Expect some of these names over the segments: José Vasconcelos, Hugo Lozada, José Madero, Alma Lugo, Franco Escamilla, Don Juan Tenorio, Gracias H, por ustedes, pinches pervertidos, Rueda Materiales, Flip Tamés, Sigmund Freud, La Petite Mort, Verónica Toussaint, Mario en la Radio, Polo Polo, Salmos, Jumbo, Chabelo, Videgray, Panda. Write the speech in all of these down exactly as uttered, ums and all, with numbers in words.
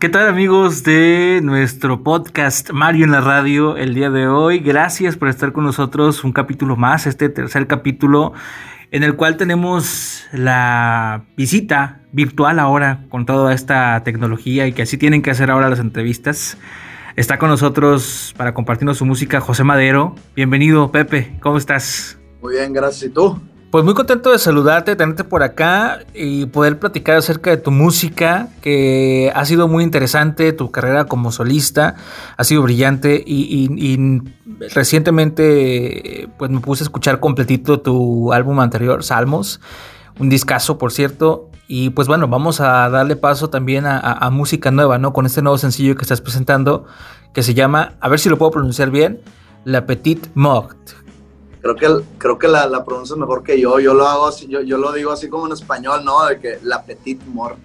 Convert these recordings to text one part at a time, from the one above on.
¿Qué tal, amigos de nuestro podcast Mario en la Radio? El día de hoy, gracias por estar con nosotros un capítulo más, este tercer capítulo en el cual tenemos la visita virtual ahora con toda esta tecnología y que así tienen que hacer ahora las entrevistas. Está con nosotros para compartirnos su música José Madero. Bienvenido, Pepe, ¿cómo estás? Muy bien, gracias. ¿Y tú? Pues muy contento de saludarte, de tenerte por acá y poder platicar acerca de tu música, que ha sido muy interesante. Tu carrera como solista ha sido brillante y, y, y recientemente pues me puse a escuchar completito tu álbum anterior, Salmos, un discazo, por cierto. Y pues bueno, vamos a darle paso también a, a, a música nueva, ¿no? Con este nuevo sencillo que estás presentando, que se llama, a ver si lo puedo pronunciar bien, La Petite Mort. Creo que, creo que la, la pronuncias mejor que yo, yo lo hago así, yo, yo lo digo así como en español, ¿no? De que La Petite Mort.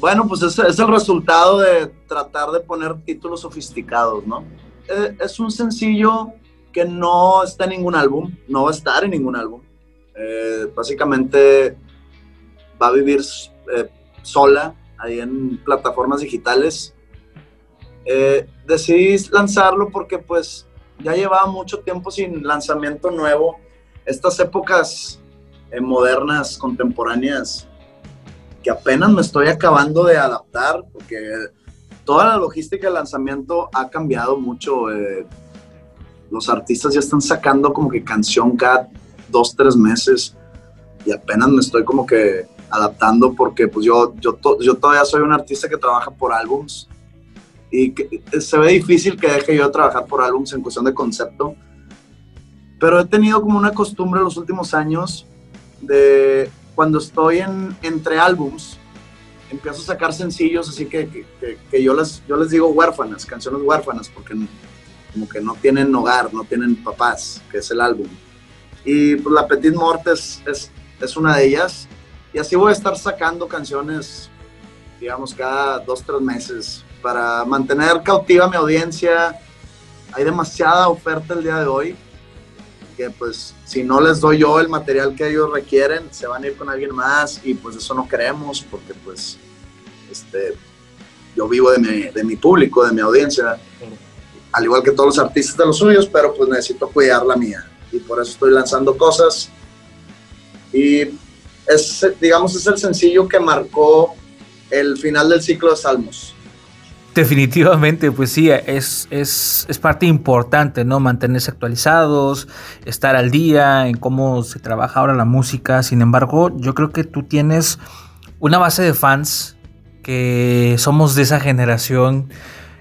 Bueno, pues es, es el resultado de tratar de poner títulos sofisticados, ¿no? Eh, es un sencillo que no está en ningún álbum, no va a estar en ningún álbum. Eh, básicamente va a vivir eh, sola ahí en plataformas digitales. Eh, decidí lanzarlo porque pues ya llevaba mucho tiempo sin lanzamiento nuevo. Estas épocas eh, modernas, contemporáneas, que apenas me estoy acabando de adaptar, porque toda la logística del lanzamiento ha cambiado mucho. Eh, los artistas ya están sacando como que canción cada dos, tres meses, y apenas me estoy como que adaptando, porque pues yo, yo, to- yo todavía soy un artista que trabaja por álbums, y que se ve difícil que deje yo de trabajar por álbumes en cuestión de concepto, pero he tenido como una costumbre en los últimos años de cuando estoy en, entre álbumes, empiezo a sacar sencillos, así que, que, que, que yo, les, yo les digo huérfanas, canciones huérfanas, porque como que no tienen hogar, no tienen papás, que es el álbum. Y pues La Petite Mort es, es, es una de ellas, y así voy a estar sacando canciones, digamos, cada dos, tres meses, para mantener cautiva a mi audiencia. Hay demasiada oferta el día de hoy, que pues si no les doy yo el material que ellos requieren, se van a ir con alguien más, y pues eso no queremos, porque pues este, yo vivo de mi, de mi público, de mi audiencia, al igual que todos los artistas de los suyos, pero pues necesito cuidar la mía, y por eso estoy lanzando cosas. Y es, digamos, es el sencillo que marcó el final del ciclo de Salmos. Definitivamente, pues sí, es, es, es parte importante, ¿no? Mantenerse actualizados, estar al día en cómo se trabaja ahora la música. Sin embargo, yo creo que tú tienes una base de fans que somos de esa generación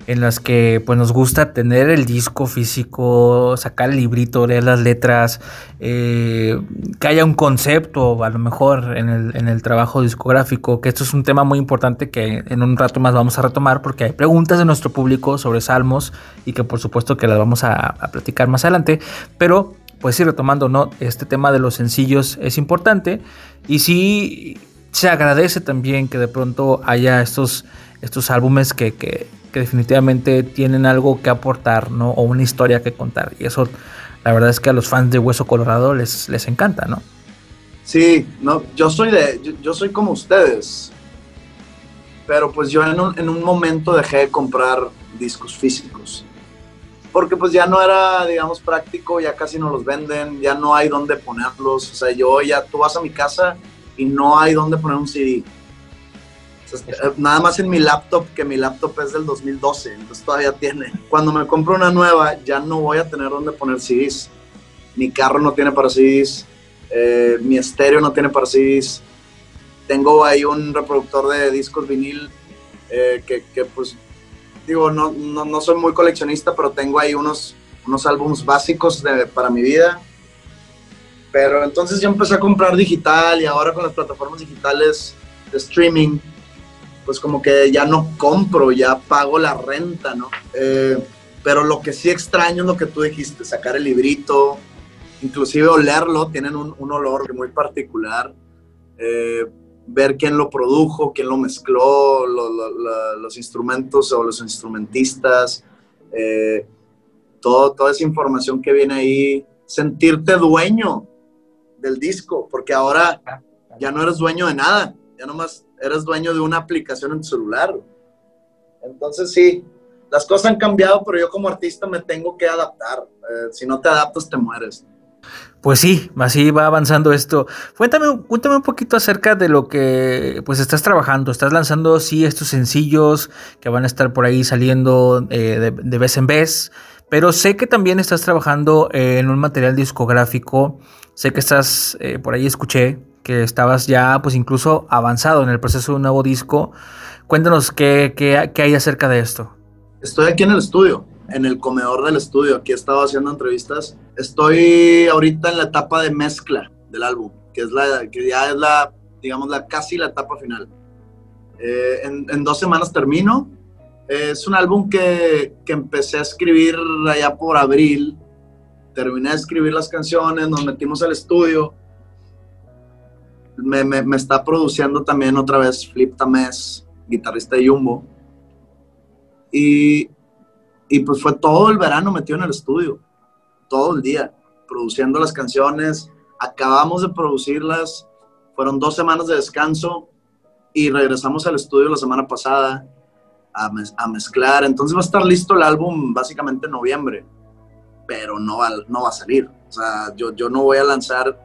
en las que pues nos gusta tener el disco físico, sacar el librito, leer las letras, eh, que haya un concepto a lo mejor en el, en el trabajo discográfico, que esto es un tema muy importante que en un rato más vamos a retomar, porque hay preguntas de nuestro público sobre Salmos y que por supuesto que las vamos a, a platicar más adelante, pero pues sí, retomando, ¿no? Este tema de los sencillos es importante, y sí se agradece también que de pronto haya estos, estos álbumes que... que que definitivamente tienen algo que aportar, ¿no? O una historia que contar, y eso la verdad es que a los fans de Hueso Colorado les, les encanta, ¿no? Sí, no, yo soy de, yo, yo soy como ustedes, pero pues yo en un, en un momento dejé de comprar discos físicos, porque pues ya no era, digamos, práctico, ya casi no los venden, ya no hay dónde ponerlos. O sea, yo ya, tú vas a mi casa y no hay dónde poner un C D. Nada más en mi laptop, que mi laptop es del dos mil doce, entonces todavía tiene. Cuando me compro una nueva, ya no voy a tener dónde poner C Ds. Mi carro no tiene para C Ds, eh, mi estéreo no tiene para C Ds. Tengo ahí un reproductor de discos vinil, eh, que, que pues, digo, no, no, no soy muy coleccionista, pero tengo ahí unos, unos álbumes básicos de, para mi vida. Pero entonces yo empecé a comprar digital, y ahora con las plataformas digitales de streaming, pues como que ya no compro, ya pago la renta, ¿no? Eh, pero lo que sí extraño es lo que tú dijiste, sacar el librito, inclusive olerlo, tienen un, un olor muy particular, eh, ver quién lo produjo, quién lo mezcló, lo, lo, la, los instrumentos o los instrumentistas, eh, todo, toda esa información que viene ahí, sentirte dueño del disco, porque ahora ya no eres dueño de nada, ya nomás eres dueño de una aplicación en tu celular. Entonces sí, las cosas han cambiado, pero yo como artista me tengo que adaptar. Eh, si no te adaptas, te mueres. Pues sí, así va avanzando esto. Cuéntame, cuéntame un poquito acerca de lo que pues estás trabajando. Estás lanzando, sí, estos sencillos que van a estar por ahí saliendo eh, de, de vez en vez. Pero sé que también estás trabajando eh, en un material discográfico. Sé que estás, eh, por ahí escuché que estabas ya pues incluso avanzado en el proceso de un nuevo disco. Cuéntanos qué, qué, qué hay acerca de esto. Estoy aquí en el estudio, en el comedor del estudio. Aquí he estado haciendo entrevistas. Estoy ahorita en la etapa de mezcla del álbum, que es la que ya es la, digamos, la casi la etapa final. Eh, en, en dos semanas termino. Eh, es un álbum que, que empecé a escribir allá por abril. Terminé de escribir las canciones, nos metimos al estudio. Me, me, me está produciendo también otra vez Flip Tamés, guitarrista de Jumbo. Y, y pues fue todo el verano metido en el estudio, todo el día, produciendo las canciones. Acabamos de producirlas, fueron dos semanas de descanso y regresamos al estudio la semana pasada a, mez- a mezclar. Entonces va a estar listo el álbum básicamente en noviembre, pero no va, no va a salir. O sea, yo, yo no voy a lanzar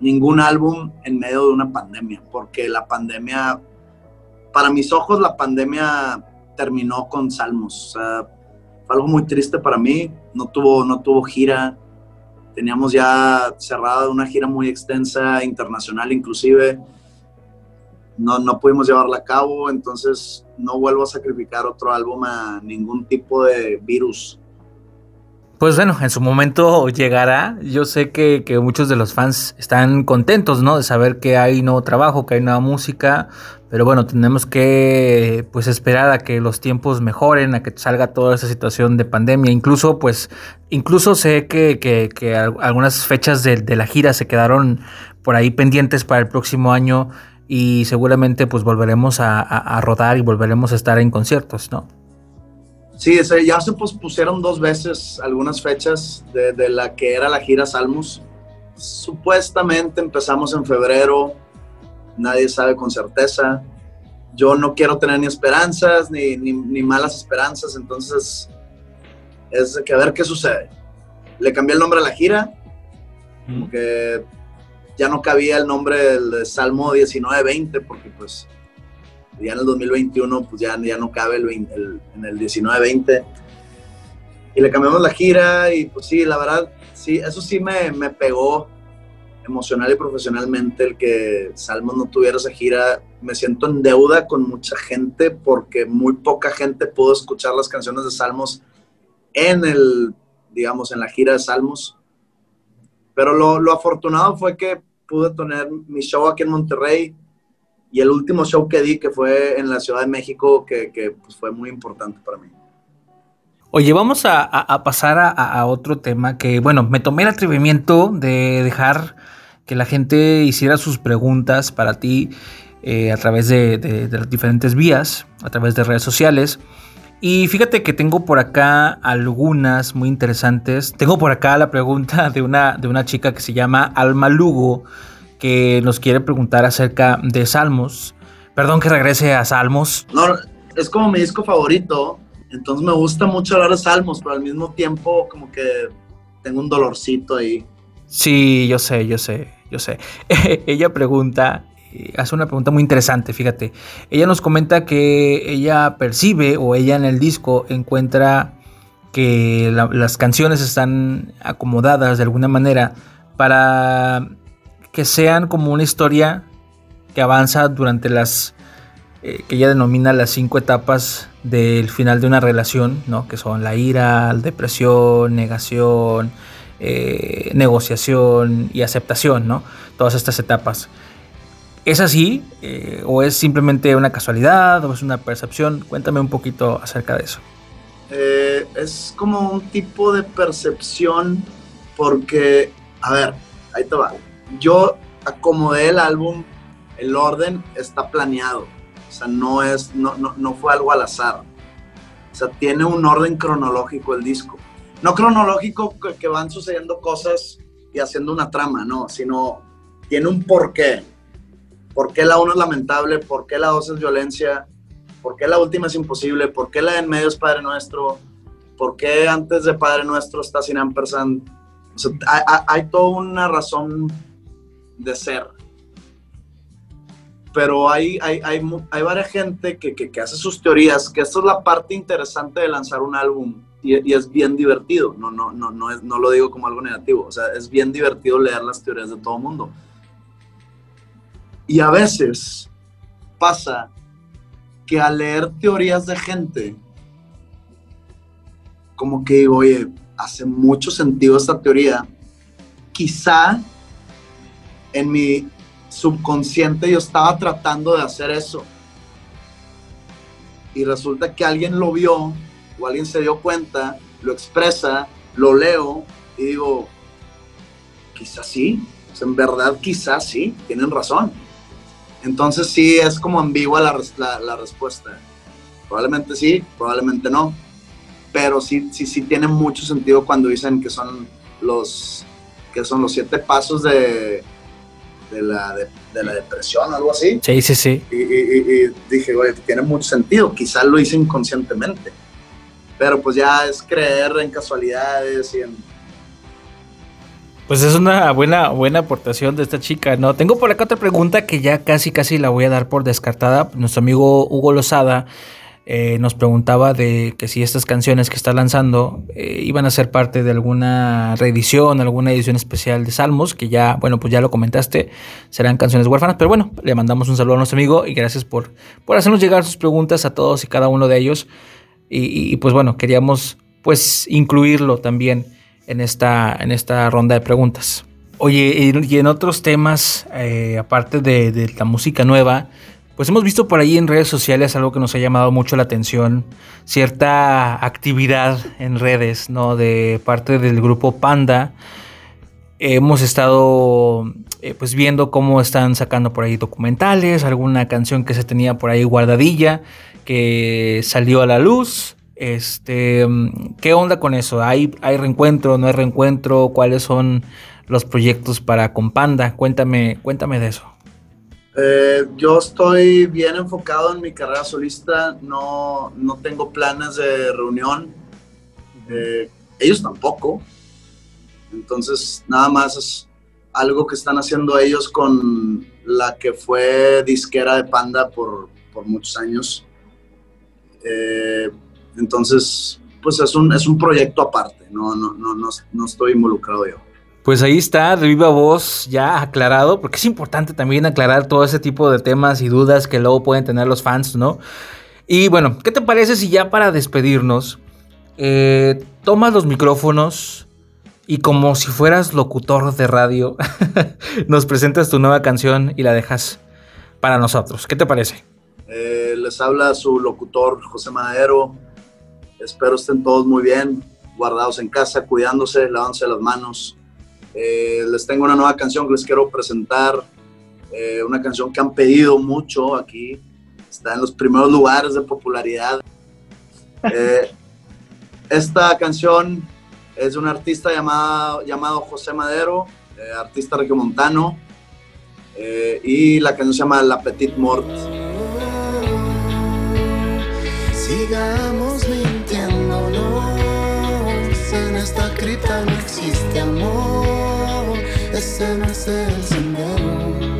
ningún álbum en medio de una pandemia, porque la pandemia, para mis ojos la pandemia terminó con Salmos. O sea, fue algo muy triste para mí. No tuvo, no tuvo gira. Teníamos ya cerrada una gira muy extensa, internacional inclusive. No, no pudimos llevarla a cabo, entonces no vuelvo a sacrificar otro álbum a ningún tipo de virus. Pues bueno, en su momento llegará. Yo sé que, que muchos de los fans están contentos, ¿no?, de saber que hay nuevo trabajo, que hay nueva música. Pero bueno, tenemos que pues esperar a que los tiempos mejoren, a que salga toda esa situación de pandemia. Incluso pues, incluso sé que, que, que algunas fechas de, de la gira se quedaron por ahí pendientes para el próximo año. Y seguramente pues volveremos a, a, a rodar y volveremos a estar en conciertos, ¿no? Sí, ya se pospusieron dos veces algunas fechas de, de la que era la gira Salmos. Supuestamente empezamos en febrero, nadie sabe con certeza. Yo no quiero tener ni esperanzas, ni, ni, ni malas esperanzas, entonces es que a ver qué sucede. Le cambié el nombre a la gira, como que ya no cabía el nombre del Salmo diecinueve veinte, porque pues ya en el dos mil veintiuno, pues ya, ya no cabe el veinte, el, en el diecinueve veinte. Y le cambiamos la gira y pues sí, la verdad, sí, eso sí me, me pegó emocional y profesionalmente el que Salmos no tuviera esa gira. Me siento en deuda con mucha gente porque muy poca gente pudo escuchar las canciones de Salmos en el, digamos, en la gira de Salmos. Pero lo, lo afortunado fue que pude tener mi show aquí en Monterrey. Y el último show que di, que fue en la Ciudad de México, que, que pues, fue muy importante para mí. Oye, vamos a, a, a pasar a, a otro tema que, bueno, me tomé el atrevimiento de dejar que la gente hiciera sus preguntas para ti eh, a través de, de, de las diferentes vías, a través de redes sociales. Y fíjate que tengo por acá algunas muy interesantes. Tengo por acá la pregunta de una, de una chica que se llama Alma Lugo, que nos quiere preguntar acerca de Salmos. Perdón que regrese a Salmos. No, es como mi disco favorito, entonces me gusta mucho hablar de Salmos, pero al mismo tiempo como que tengo un dolorcito ahí. Sí, yo sé, yo sé, yo sé. Ella pregunta, hace una pregunta muy interesante, fíjate. Ella nos comenta que ella percibe, o ella en el disco encuentra que la, las canciones están acomodadas de alguna manera para que sean como una historia que avanza durante las, eh, que ella denomina las cinco etapas del final de una relación, ¿no? Que son la ira, la depresión, negación, eh, negociación y aceptación, ¿no? Todas estas etapas. ¿Es así? Eh, ¿O es simplemente una casualidad? ¿O es una percepción? Cuéntame un poquito acerca de eso. Eh, es como un tipo de percepción porque, a ver, ahí te va. Yo acomodé el álbum, el orden está planeado, o sea, no, es, no, no, no fue algo al azar. O sea, tiene un orden cronológico el disco. No cronológico que, que van sucediendo cosas y haciendo una trama, no, sino tiene un porqué. ¿Por qué la uno es lamentable? ¿Por qué la dos es violencia? ¿Por qué la última es imposible? ¿Por qué la de en medio es Padre Nuestro? ¿Por qué antes de Padre Nuestro está sin ampersand? O sea, hay, hay toda una razón de ser. Pero hay, hay, hay, hay varias gente que, que, que hace sus teorías, que esta es la parte interesante de lanzar un álbum. Y, y es bien divertido, no, no, no, no, es, no lo digo como algo negativo. O sea, es bien divertido leer las teorías de todo el mundo. Y a veces pasa que al leer teorías de gente, como que digo, oye, hace mucho sentido esta teoría. Quizá en mi subconsciente yo estaba tratando de hacer eso. Y resulta que alguien lo vio, o alguien se dio cuenta, lo expresa, lo leo y digo, quizás sí. O sea, en verdad quizás sí, tienen razón. Entonces sí, es como ambigua la, la, la respuesta. Probablemente sí, probablemente no. Pero sí, sí, sí tiene mucho sentido cuando dicen que son los, que son los siete pasos de, de, la, de, de la depresión o algo así. Sí, sí, sí. Y, y, y dije, oye, tiene mucho sentido. Quizás lo hice inconscientemente. Pero pues ya es creer en casualidades y en... Pues es una buena, buena aportación de esta chica, ¿no? Tengo por acá otra pregunta que ya casi casi la voy a dar por descartada. Nuestro amigo Hugo Lozada eh, nos preguntaba de que si estas canciones que está lanzando eh, iban a ser parte de alguna reedición, alguna edición especial de Salmos, que ya, bueno, pues ya lo comentaste, serán canciones huérfanas. Pero bueno, le mandamos un saludo a nuestro amigo y gracias por, por hacernos llegar sus preguntas a todos y cada uno de ellos. Y, y pues bueno, queríamos pues incluirlo también en esta, en esta ronda de preguntas. Oye, y en otros temas, eh, aparte de, de la música nueva, pues hemos visto por ahí en redes sociales algo que nos ha llamado mucho la atención, cierta actividad en redes, ¿no? De parte del grupo Panda. Hemos estado eh, pues viendo cómo están sacando por ahí documentales, alguna canción que se tenía por ahí guardadilla, que salió a la luz. Este, ¿qué onda con eso? ¿Hay, hay reencuentro, no hay reencuentro? ¿Cuáles son los proyectos para con Panda? Cuéntame, cuéntame de eso. Eh, yo estoy bien enfocado en mi carrera solista, no, no tengo planes de reunión, eh, ellos tampoco. Entonces, nada más es algo que están haciendo ellos con la que fue disquera de Panda por, por muchos años. Eh, entonces, pues es un, es un proyecto aparte, no, no, no, no, no estoy involucrado yo. Pues ahí está, de viva voz, ya aclarado, porque es importante también aclarar todo ese tipo de temas y dudas que luego pueden tener los fans, ¿no? Y bueno, ¿qué te parece si ya para despedirnos eh, tomas los micrófonos y como si fueras locutor de radio, nos presentas tu nueva canción y la dejas para nosotros? ¿Qué te parece? Eh, les habla su locutor, José Madero. Espero estén todos muy bien, guardados en casa, cuidándose, lavándose las manos. Eh, les tengo una nueva canción que les quiero presentar, eh, una canción que han pedido mucho aquí. Está en los primeros lugares de popularidad. Eh, esta canción... es de un artista llamado, llamado José Madero, eh, artista regiomontano, eh, y la canción se llama La Petite Mort. Sigamos mintiéndonos, en esta cripta no existe amor, ese no es el sendero.